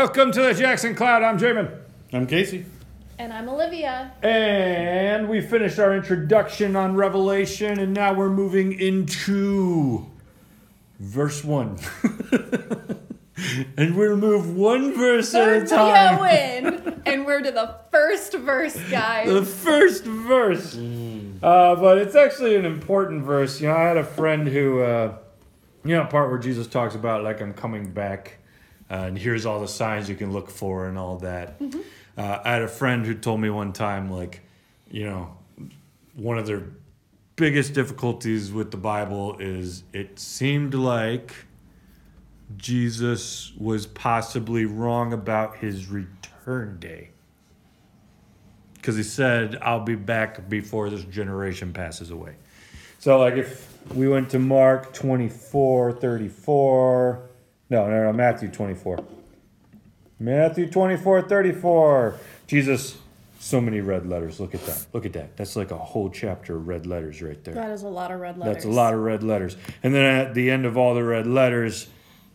Welcome to the Jackson Cloud. I'm Jamin. I'm Casey. And I'm Olivia. And we finished our introduction on Revelation, and now we're moving into verse 1. And we'll move one verse at a time. And we're to the first verse, guys. The first verse. But it's actually an important verse. You know, I had a friend who, part where Jesus talks about, like, I'm coming back. And here's all the signs you can look for and all that. Mm-hmm. I had a friend who told me one time, like, you know, one of their biggest difficulties with the Bible is it seemed like Jesus was possibly wrong about his return day. Because he said, I'll be back before this generation passes away. So, like, if we went to Mark 24, 34... No, Matthew 24. Matthew 24, 34. Jesus, so many red letters. Look at that. Look at that. That's like a whole chapter of red letters right there. That is a lot of red letters. That's a lot of red letters. And then at the end of all the red letters,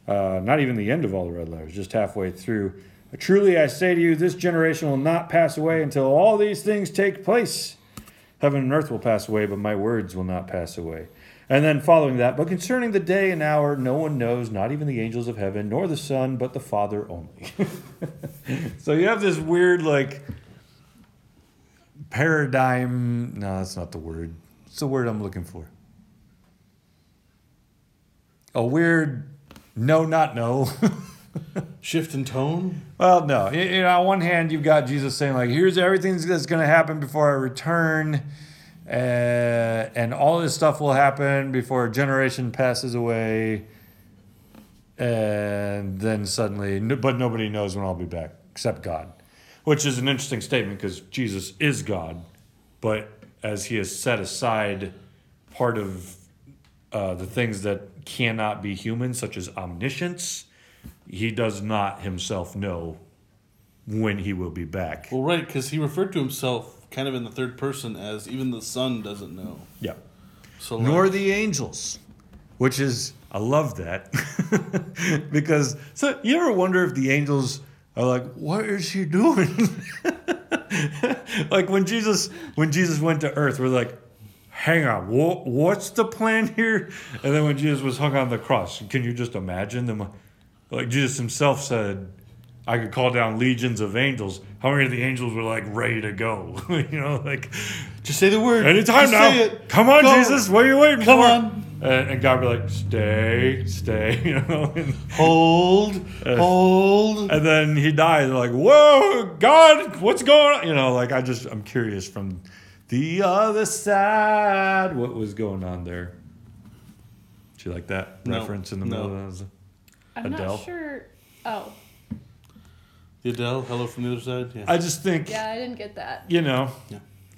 not even the end of all the red letters, just halfway through, truly I say to you, this generation will not pass away until all these things take place. Heaven and earth will pass away, but my words will not pass away. And then following that, but concerning the day and hour, no one knows, not even the angels of heaven, nor the Son, but the Father only. So you have this weird, like, paradigm. No, that's not the word. It's the word I'm looking for. A weird no. Shift in tone? Well, no. You know, on one hand, you've got Jesus saying, like, here's everything that's going to happen before I return. And all this stuff will happen before a generation passes away. And then suddenly, but nobody knows when I'll be back except God. Which is an interesting statement because Jesus is God. But as he has set aside part of the things that cannot be human, such as omniscience, he does not himself know when he will be back. Well, right, because he referred to himself kind of in the third person as even the Son doesn't know. Yeah. So nor the angels, which is, I love that. Because, so you ever wonder if the angels are like, what is he doing? Like when Jesus went to earth, we're like, hang on, what's the plan here? And then when Jesus was hung on the cross, can you just imagine them? Like Jesus himself said, I could call down legions of angels. How many of the angels were like ready to go? You know, like just say the word. Anytime now. Come on, go. Jesus. What are you waiting for? Come on. And God would be like, stay. You know, and, hold. And then he died. They're like, whoa, God, what's going on? You know, like I'm curious from the other side what was going on there. Did you like that reference in the middle of that? I'm not sure. Oh. Adele, hello from the other side. Yeah. I just think... Yeah, I didn't get that. You know,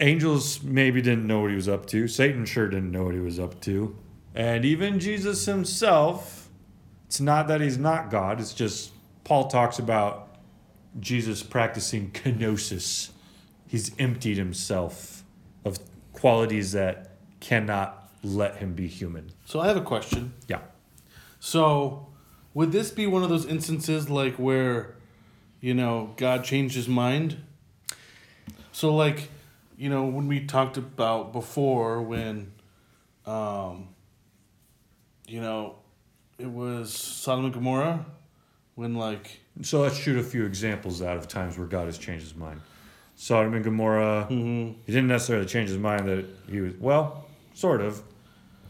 Angels maybe didn't know what he was up to. Satan sure didn't know what he was up to. And even Jesus himself, it's not that he's not God. It's just Paul talks about Jesus practicing kenosis. He's emptied himself of qualities that cannot let him be human. So I have a question. Yeah. So would this be one of those instances like where... You know, God changed his mind. So, like, you know, when we talked about before when, you know, it was Sodom and Gomorrah, when, like... So let's shoot a few examples out of times where God has changed his mind. Sodom and Gomorrah, He didn't necessarily change his mind that he was... Well, sort of.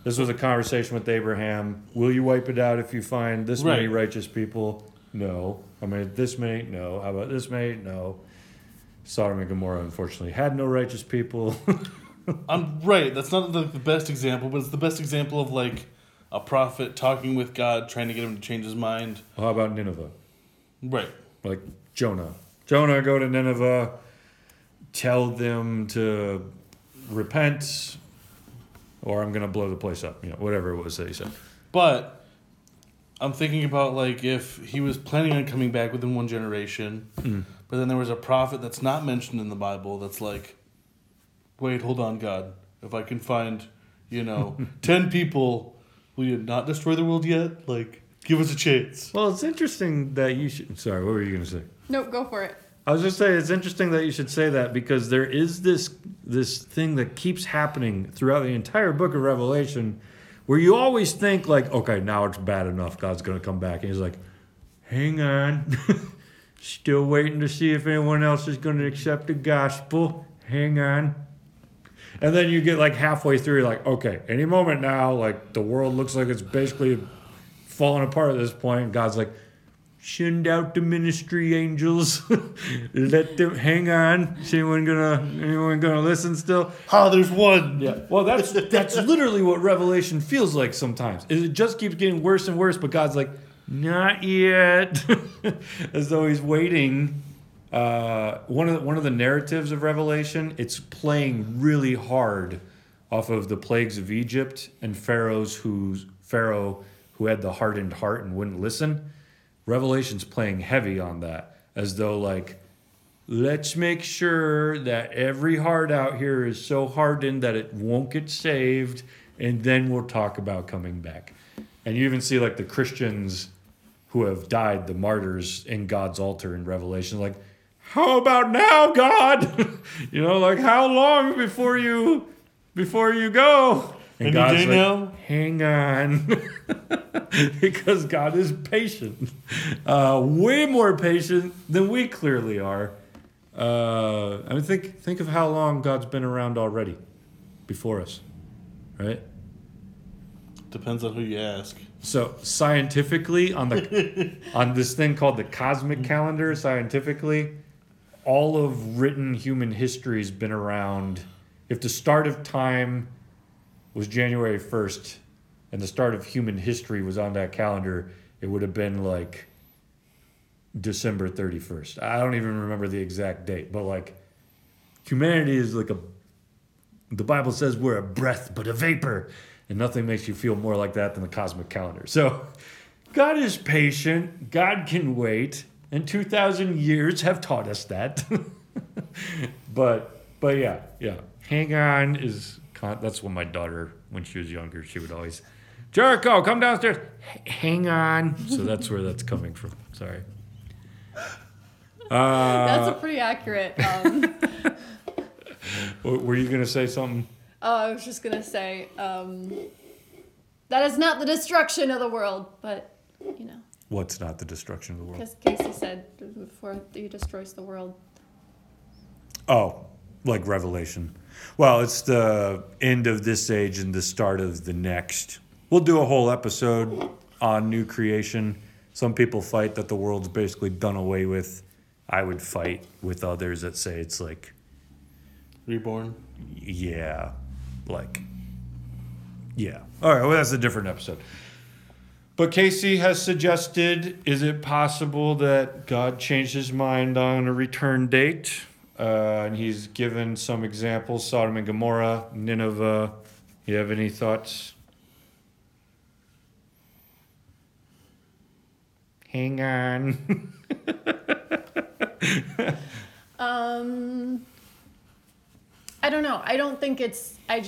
This was a conversation with Abraham. Will you wipe it out if you find this many righteous people? No. I mean, this many? No. How about this many? No. Sodom and Gomorrah, unfortunately, had no righteous people. I'm right. That's not the best example, but it's the best example of, like, a prophet talking with God, trying to get him to change his mind. How about Nineveh? Right. Like Jonah. Jonah, go to Nineveh, tell them to repent, or I'm going to blow the place up. You know, whatever it was that he said. But... I'm thinking about, like, if he was planning on coming back within one generation, but then there was a prophet that's not mentioned in the Bible that's like, wait, hold on, God. If I can find, you know, 10 people, will you not destroy the world yet? Like, Give us a chance. Well, it's interesting that you should... Sorry, what were you going to say? Nope, go for it. I was just saying, it's interesting that you should say that because there is this thing that keeps happening throughout the entire book of Revelation where you always think, like, okay, now it's bad enough. God's going to come back. And he's like, hang on. Still waiting to see if anyone else is going to accept the gospel. Hang on. And then you get, like, halfway through, you're like, okay, any moment now, like, the world looks like it's basically... falling apart at this point, and God's like, send out the ministry angels, let them hang on. Is anyone gonna listen still? There's one. Yeah. Well, that's literally what Revelation feels like sometimes. It just keeps getting worse and worse, but God's like, not yet, as though He's waiting. One of the narratives of Revelation, it's playing really hard off of the plagues of Egypt and Pharaoh who had the hardened heart and wouldn't listen. Revelation's playing heavy on that, as though, like, let's make sure that every heart out here is so hardened that it won't get saved, and then we'll talk about coming back. And you even see, like, the Christians who have died, the martyrs in God's altar in Revelation, like, how about now, God? You know, like, how long before you go? And God's like, know? Hang on, because God is patient, way more patient than we clearly are. I mean, think of how long God's been around already, before us, right? Depends on who you ask. So scientifically, on this thing called the cosmic calendar, scientifically, all of written human history has been around. If the start of time was January 1st, and the start of human history was on that calendar, it would have been like December 31st. I don't even remember the exact date, but like humanity is like the Bible says we're a breath but a vapor, and nothing makes you feel more like that than the cosmic calendar. So God is patient, God can wait, and 2,000 years have taught us that. But yeah, hang on is... That's when my daughter, when she was younger, she would always, Jericho, come downstairs. Hang on. So that's where that's coming from. Sorry. That's a pretty accurate. Were you going to say something? Oh, I was just going to say, that is not the destruction of the world, but, you know. What's not the destruction of the world? Because Casey said before he destroys the world. Oh, like Revelation. Well, it's the end of this age and the start of the next. We'll do a whole episode on new creation. Some people fight that the world's basically done away with. I would fight with others that say it's like... reborn? Yeah. Like... yeah. All right, well, that's a different episode. But Casey has suggested, is it possible that God changed his mind on a return date? And he's given some examples, Sodom and Gomorrah, Nineveh. You have any thoughts? Hang on. I don't know. I don't think it's a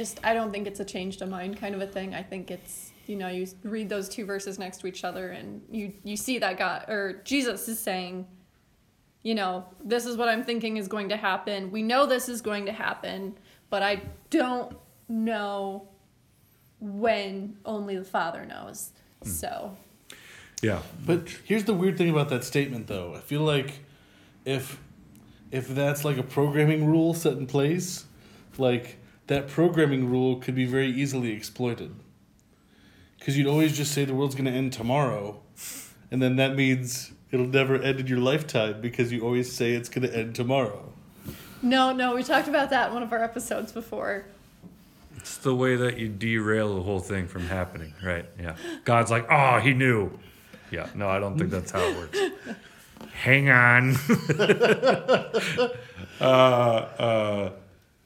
change of mind kind of a thing. I think it's, you know, you read those two verses next to each other and you see that God, or Jesus is saying, you know, this is what I'm thinking is going to happen. We know this is going to happen, but I don't know when. Only the Father knows. So, yeah. But here's the weird thing about that statement, though. I feel like if that's like a programming rule set in place, like that programming rule could be very easily exploited. Because you'd always just say the world's going to end tomorrow, and then that means... it'll never end in your lifetime because you always say it's going to end tomorrow. No, we talked about that in one of our episodes before. It's the way that you derail the whole thing from happening, right? Yeah. God's like, oh, he knew. Yeah, no, I don't think that's how it works. Hang on.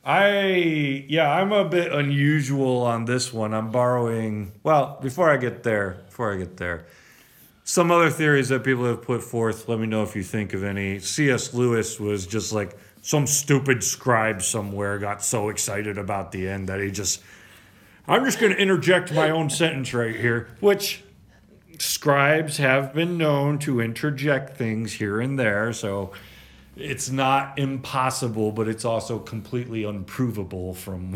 I'm a bit unusual on this one. I'm borrowing, well, before I get there, some other theories that people have put forth, let me know if you think of any. C.S. Lewis was just like some stupid scribe somewhere got so excited about the end that I'm just going to interject my own sentence right here, which scribes have been known to interject things here and there, so it's not impossible, but it's also completely unprovable from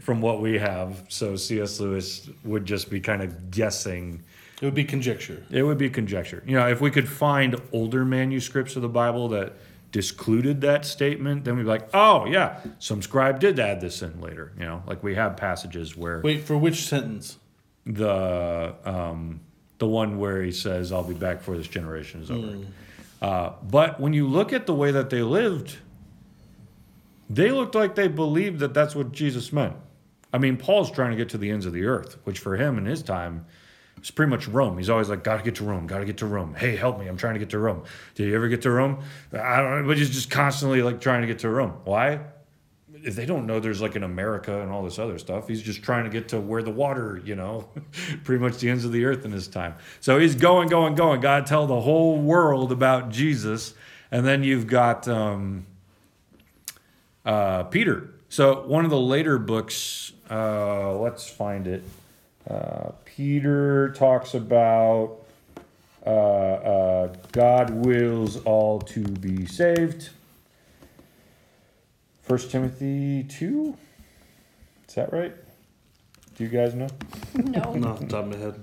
from what we have. So C.S. Lewis would just be kind of guessing. It would be conjecture. It would be conjecture. You know, if we could find older manuscripts of the Bible that discluded that statement, then we'd be like, oh, yeah, some scribe did add this in later. You know, like we have passages where... Wait, for which sentence? The one where he says, I'll be back before this generation is over. But when you look at the way that they lived, they looked like they believed that that's what Jesus meant. I mean, Paul's trying to get to the ends of the earth, which for him in his time... It's pretty much Rome. He's always like, gotta get to Rome, gotta get to Rome. Hey, help me, I'm trying to get to Rome. Did you ever get to Rome? I don't know, but he's just constantly like trying to get to Rome. Why? If they don't know there's like an America and all this other stuff, he's just trying to get to where the water, you know, pretty much the ends of the earth in his time. So he's going, going, going. Gotta tell the whole world about Jesus. And then you've got Peter. So one of the later books, let's find it. Peter talks about God wills all to be saved. 1 Timothy 2? Is that right? Do you guys know? No. Not off the top of my head.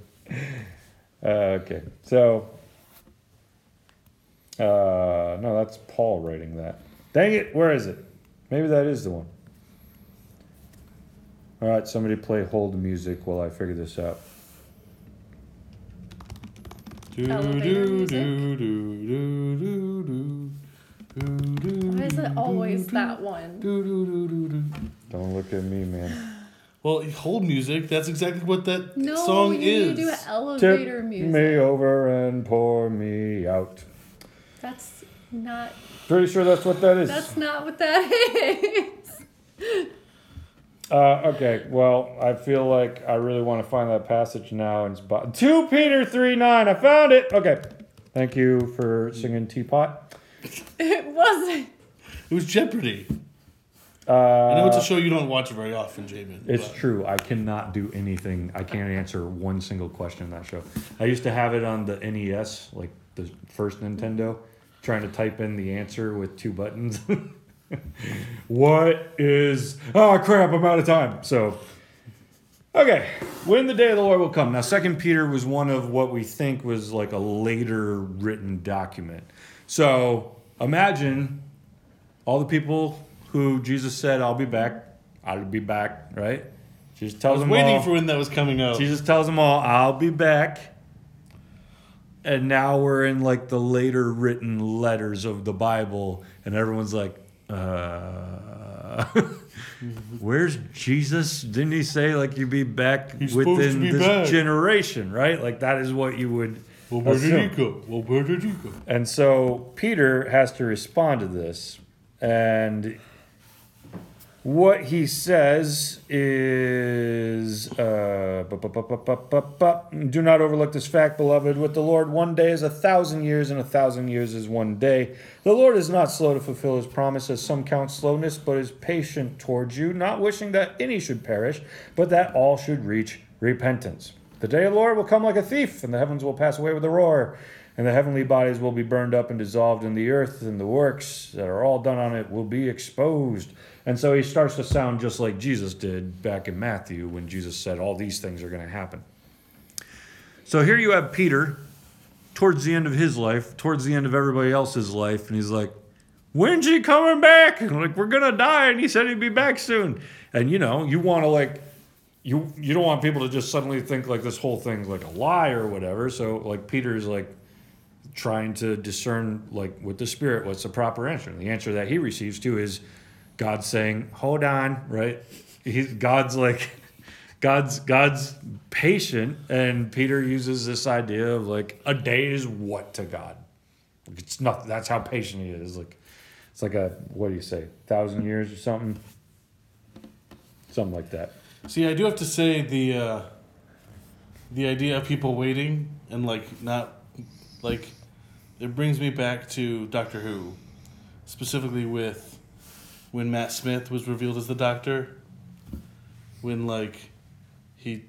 Okay. So, no, that's Paul writing that. Dang it, where is it? Maybe that is the one. All right, somebody play hold music while I figure this out. Why is it always that one? Don't look at me, man. Well, hold music, that's exactly what that song is. No, you do elevator music. Tip me over and pour me out. That's not... Pretty sure that's what that is. That's not what that is. Okay, well, I feel like I really want to find that passage now. 2 Peter 3:9, I found it! Okay, thank you for singing Teapot. It wasn't. It was Jeopardy. I know it's a show you don't watch very often, Jamin. It's true. I cannot do anything. I can't answer one single question in that show. I used to have it on the NES, like the first Nintendo, trying to type in the answer with two buttons. What is... Oh, crap, I'm out of time. So, okay. When the day of the Lord will come. Now, 2 Peter was one of what we think was like a later written document. So, imagine all the people who Jesus said, I'll be back, right? Jesus tells them all... I was waiting for when that was coming up. Jesus tells them all, I'll be back. And now we're in like the later written letters of the Bible, and everyone's like, where's Jesus? Didn't he say like you'd be back within this generation, right? Like that is what you would assume. Well, where did he go? And so Peter has to respond to this, and what he says is, do not overlook this fact, beloved. With the Lord, 1 day is 1,000 years, and 1,000 years is 1 day. The Lord is not slow to fulfill his promise, as some count slowness, but is patient towards you, not wishing that any should perish, but that all should reach repentance. The day of the Lord will come like a thief, and the heavens will pass away with a roar, and the heavenly bodies will be burned up and dissolved in the earth, and the works that are all done on it will be exposed. And so he starts to sound just like Jesus did back in Matthew when Jesus said all these things are going to happen. So here you have Peter towards the end of his life, towards the end of everybody else's life, and he's like, when's he coming back? And like, we're going to die, and he said he'd be back soon. And, you know, you want to like, you don't want people to just suddenly think like this whole thing's like a lie or whatever. So like Peter's like trying to discern like with the Spirit what's the proper answer. And the answer that he receives too is, God's saying, hold on, right? God's patient, and Peter uses this idea of like a day is what to God? It's nothing. That's how patient he is. Like it's like a, what do you say, 1,000 years or something? Something like that. See, I do have to say the idea of people waiting and like not like it brings me back to Doctor Who, specifically with when Matt Smith was revealed as the Doctor, when like he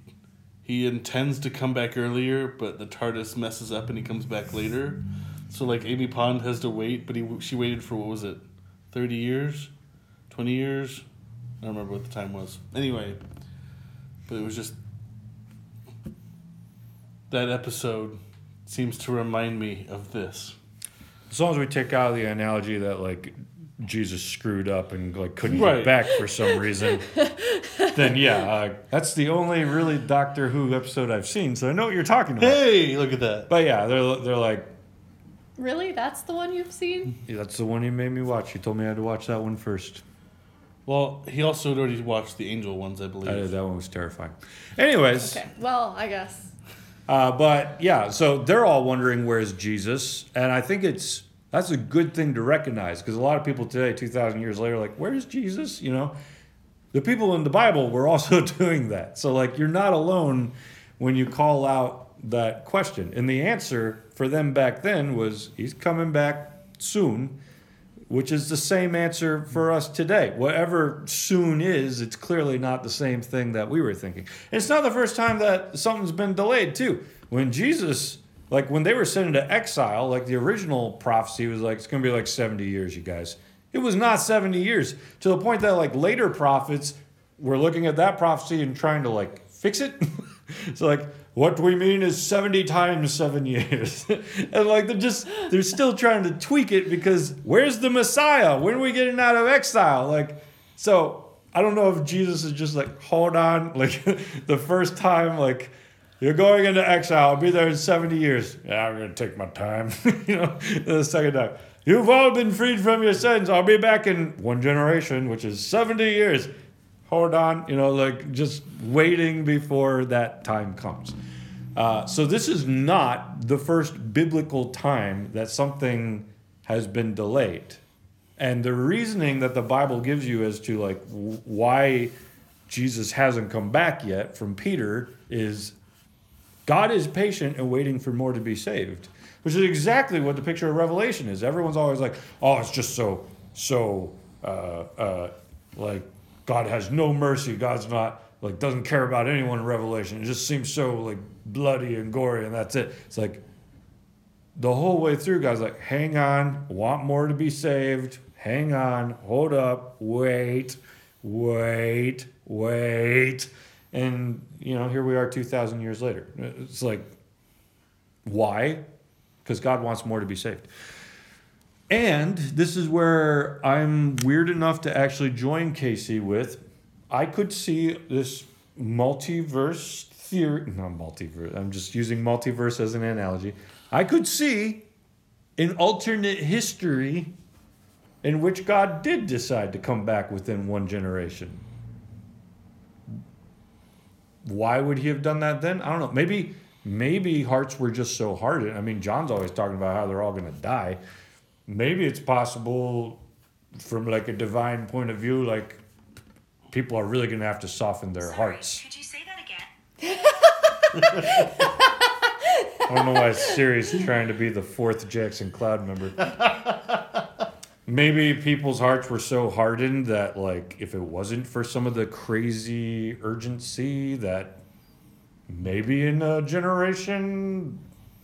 He intends to come back earlier, but the TARDIS messes up and he comes back later. So, like, Amy Pond has to wait, but she waited for, 30 years? 20 years? I don't remember what the time was. Anyway, but it was just... that episode seems to remind me of this. As long as we take out the analogy that, like, Jesus screwed up and like couldn't get back for some reason, then that's the only really Doctor Who episode I've seen, so I know what you're talking about. Hey, look at that. But yeah, they're like... Really? That's the one you've seen? Yeah, that's the one he made me watch. He told me I had to watch that one first. Well, he also had already watched the angel ones, I believe. That one was terrifying. Anyways. Okay. Well, I guess. But yeah, so they're all wondering where's Jesus, and I think that's a good thing to recognize, because a lot of people today, 2,000 years later, are like, where's Jesus? You know, the people in the Bible were also doing that. So like, you're not alone when you call out that question. And the answer for them back then was, he's coming back soon, which is the same answer for us today. Whatever soon is, it's clearly not the same thing that we were thinking. And it's not the first time that something's been delayed, too. When Jesus, like when they were sent into exile, like the original prophecy was like, it's going to be like 70 years, you guys. It was not 70 years, to the point that like later prophets were looking at that prophecy and trying to like fix it. So like, what we mean is 70 times 7 years. And like, they're still trying to tweak it, because where's the Messiah? When are we getting out of exile? Like, so I don't know if Jesus is just like, hold on. Like the first time, like, you're going into exile. I'll be there in 70 years. Yeah, I'm going to take my time. You know, the second time. You've all been freed from your sins. I'll be back in one generation, which is 70 years. Hold on. You know, like just waiting before that time comes. So this is not the first biblical time that something has been delayed. And the reasoning that the Bible gives you as to like why Jesus hasn't come back yet from Peter is... God is patient and waiting for more to be saved, which is exactly what the picture of Revelation is. Everyone's always like, oh, it's just like God has no mercy. God's not like, doesn't care about anyone in Revelation. It just seems so like bloody and gory, and that's it. It's like the whole way through, God's like, hang on, want more to be saved. Hang on, hold up, wait. And, you know, here we are 2,000 years later. It's like, why? Because God wants more to be saved. And this is where I'm weird enough to actually join Casey with, I could see this multiverse theory. Not multiverse. I'm just using multiverse as an analogy. I could see an alternate history in which God did decide to come back within one generation. Why would he have done that then? I don't know. Maybe hearts were just so hardened. I mean, John's always talking about how they're all going to die. Maybe it's possible from like a divine point of view, like people are really going to have to soften their hearts. Could you say that again? I don't know why Siri's trying to be the fourth Jackson Cloud member. Maybe people's hearts were so hardened that, like, if it wasn't for some of the crazy urgency, that maybe in a generation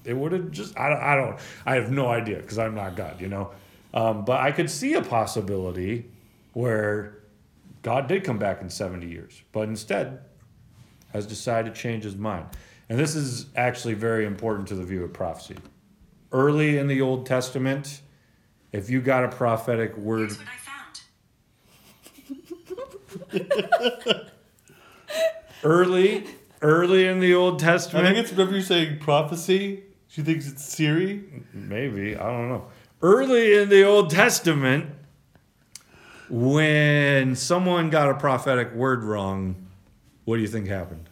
it would have just... I have no idea, because I'm not God, you know? But I could see a possibility where God did come back in 70 years, but instead has decided to change his mind. And this is actually very important to the view of prophecy. Early in the Old Testament... if you got a prophetic word... Here's what I found. Early in the Old Testament... I think it's whenever you're saying prophecy, she thinks it's Siri. Maybe, I don't know. Early in the Old Testament, when someone got a prophetic word wrong, what do you think happened?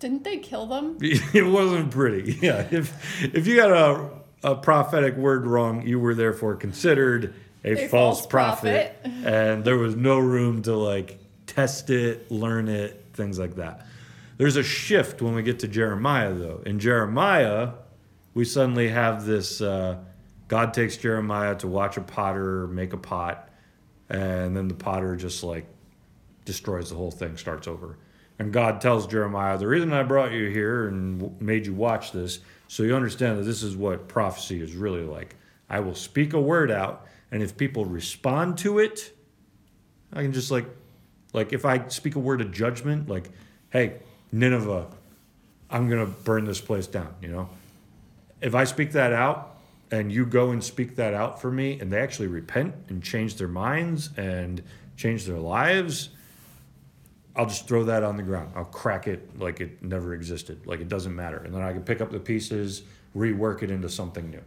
Didn't they kill them? It wasn't pretty, yeah. If you got a prophetic word wrong, you were therefore considered a false prophet. And there was no room to like test it, learn it, things like that. There's a shift when we get to Jeremiah, though. In Jeremiah, we suddenly have this, God takes Jeremiah to watch a potter make a pot, and then the potter just like destroys the whole thing, starts over. And God tells Jeremiah, the reason I brought you here and made you watch this, so you understand that this is what prophecy is really like. I will speak a word out, and if people respond to it, I can just like if I speak a word of judgment, like, hey, Nineveh, I'm going to burn this place down, you know? If I speak that out, and you go and speak that out for me, and they actually repent and change their minds and change their lives, I'll just throw that on the ground. I'll crack it like it never existed, like it doesn't matter. And then I can pick up the pieces, rework it into something new.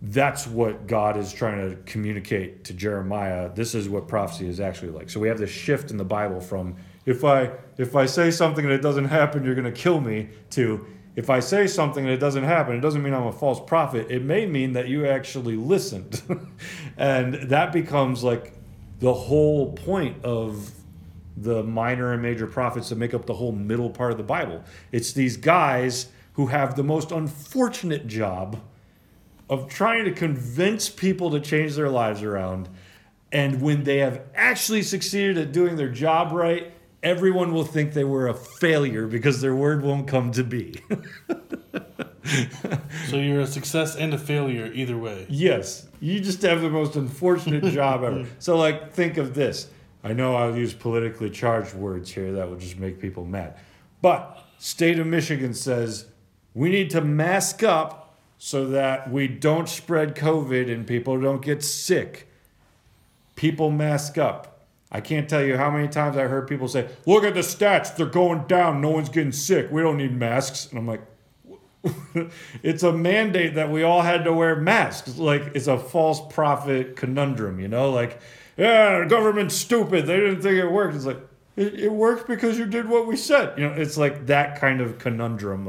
That's what God is trying to communicate to Jeremiah. This is what prophecy is actually like. So we have this shift in the Bible from if I say something and it doesn't happen, you're going to kill me, to if I say something and it doesn't happen, it doesn't mean I'm a false prophet. It may mean that you actually listened. And that becomes like the whole point of the minor and major prophets that make up the whole middle part of the Bible. It's these guys who have the most unfortunate job of trying to convince people to change their lives around. And when they have actually succeeded at doing their job right, everyone will think they were a failure because their word won't come to be. So you're a success and a failure either way. Yes. You just have the most unfortunate job ever. So like, think of this. I know I'll use politically charged words here that will just make people mad. But state of Michigan says we need to mask up so that we don't spread COVID and people don't get sick. People mask up. I can't tell you how many times I heard people say, look at the stats, they're going down, no one's getting sick, we don't need masks. And I'm like, it's a mandate that we all had to wear masks. Like, it's a false prophet conundrum, you know? Like, yeah, the government's stupid, they didn't think it worked. It's like, it worked because you did what we said. You know, it's like that kind of conundrum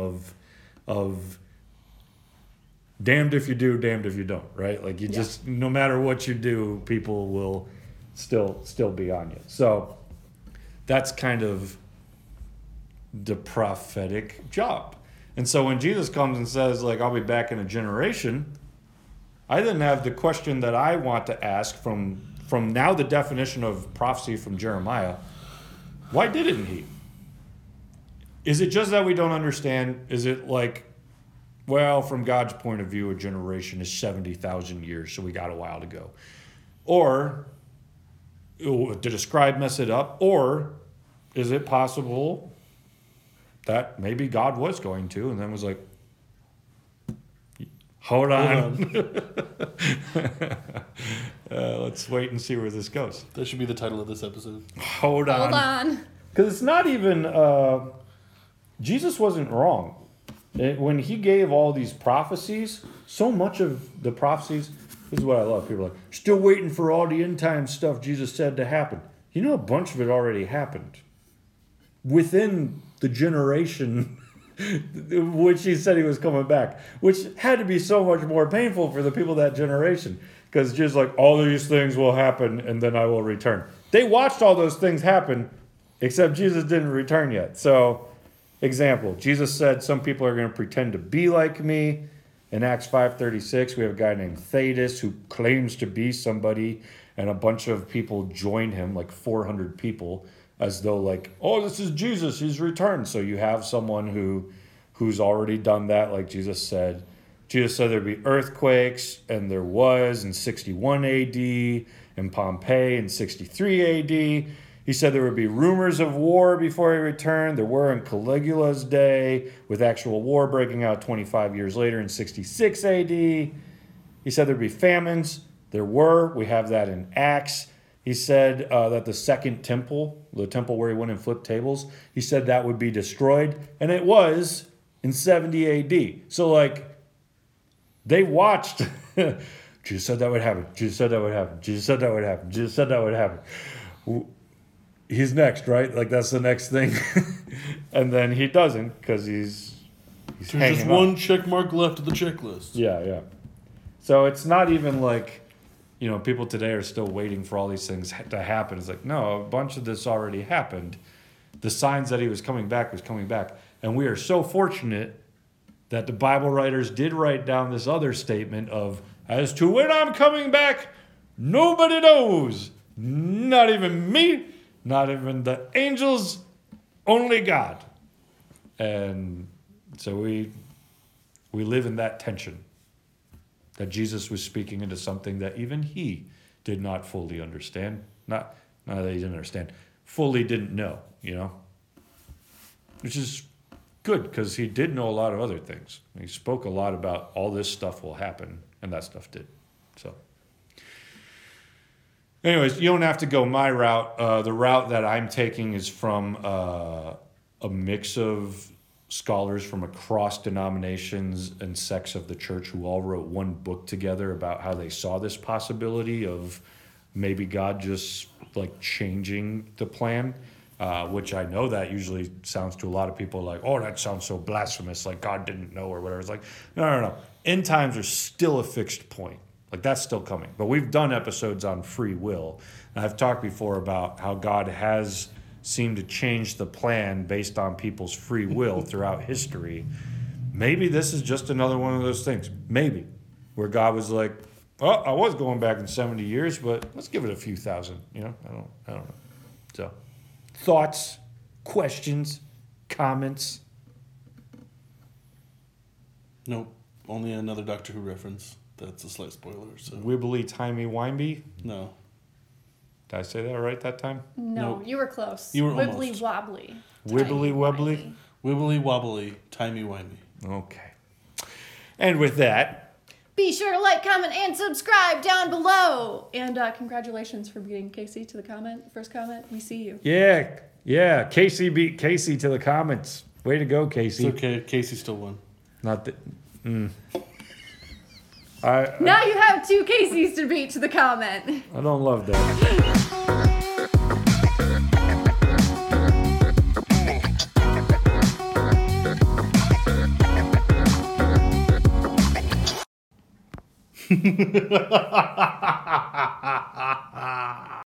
of damned if you do, damned if you don't, right? Like, you just, no matter what you do, people will still be on you. So that's kind of the prophetic job. And so when Jesus comes and says, like, I'll be back in a generation, I then have the question that I want to ask from now, the definition of prophecy from Jeremiah. Why didn't he? Is it just that we don't understand? Is it like, well, from God's point of view, a generation is 70,000 years, so we got a while to go? Or did a scribe mess it up? Or is it possible that maybe God was going to and then was like, hold on. Let's wait and see where this goes. That should be the title of this episode. Hold on. Because it's not even, Jesus wasn't wrong. When he gave all these prophecies, so much of the prophecies, this is what I love. People are like, still waiting for all the end time stuff Jesus said to happen. You know, a bunch of it already happened. Within the generation which he said he was coming back, which had to be so much more painful for the people of that generation. Because just like, all these things will happen and then I will return. They watched all those things happen, except Jesus didn't return yet. So, example, Jesus said some people are going to pretend to be like me. In Acts 5:36, we have a guy named Thaddeus who claims to be somebody, and a bunch of people join him, like 400 people, as though like, oh, this is Jesus, he's returned. So you have someone who's already done that, like Jesus said. Jesus said there'd be earthquakes, and there was in 61 AD, and Pompeii in 63 AD. He said there would be rumors of war before he returned. There were in Caligula's day, with actual war breaking out 25 years later in 66 AD. He said there'd be famines. There were. We have that in Acts. He said that the second temple, the temple where he went and flipped tables, he said that would be destroyed. And it was in 70 AD. So, like, they watched. Jesus said that would happen. Jesus said that would happen. Jesus said that would happen. Jesus said that would happen. He's next, right? Like, that's the next thing. And then he doesn't, because he's hanging just one up. Check mark left of the checklist. Yeah. So it's not even like, you know, people today are still waiting for all these things to happen. It's like, no, a bunch of this already happened. The signs that he was coming back. And we are so fortunate that the Bible writers did write down this other statement of, as to when I'm coming back, nobody knows. Not even me. Not even the angels, only God. And so we live in that tension, that Jesus was speaking into something that even he did not fully understand. Not that he didn't understand, fully didn't know, you know. Which is good, because he did know a lot of other things. He spoke a lot about all this stuff will happen, and that stuff did. So anyways, you don't have to go my route. The route that I'm taking is from a mix of scholars from across denominations and sects of the church who all wrote one book together about how they saw this possibility of maybe God just like changing the plan, which I know that usually sounds to a lot of people like, oh, that sounds so blasphemous, like God didn't know or whatever. It's like, no. End times are still a fixed point. Like, that's still coming. But we've done episodes on free will. And I've talked before about how God has seemed to change the plan based on people's free will throughout history. Maybe this is just another one of those things. Maybe. Where God was like, oh, I was going back in 70 years, but let's give it a few thousand. You know, I don't know. So, thoughts, questions, comments? Nope. Only another Doctor Who reference. That's a slight spoiler. So. Wibbly timey wimey? No. Did I say that right that time? No, nope. You were close. You were wibbly almost. Wobbly. Wibbly wobbly? Wibbly wobbly timey wimey. Okay. And with that, be sure to like, comment, and subscribe down below. And congratulations for beating Casey to the comment. First comment, we see you. Yeah. Casey beat Casey to the comments. Way to go, Casey. It's okay. Casey still won. Not that. Now you have two Caseys to beat to the comment. I don't love that.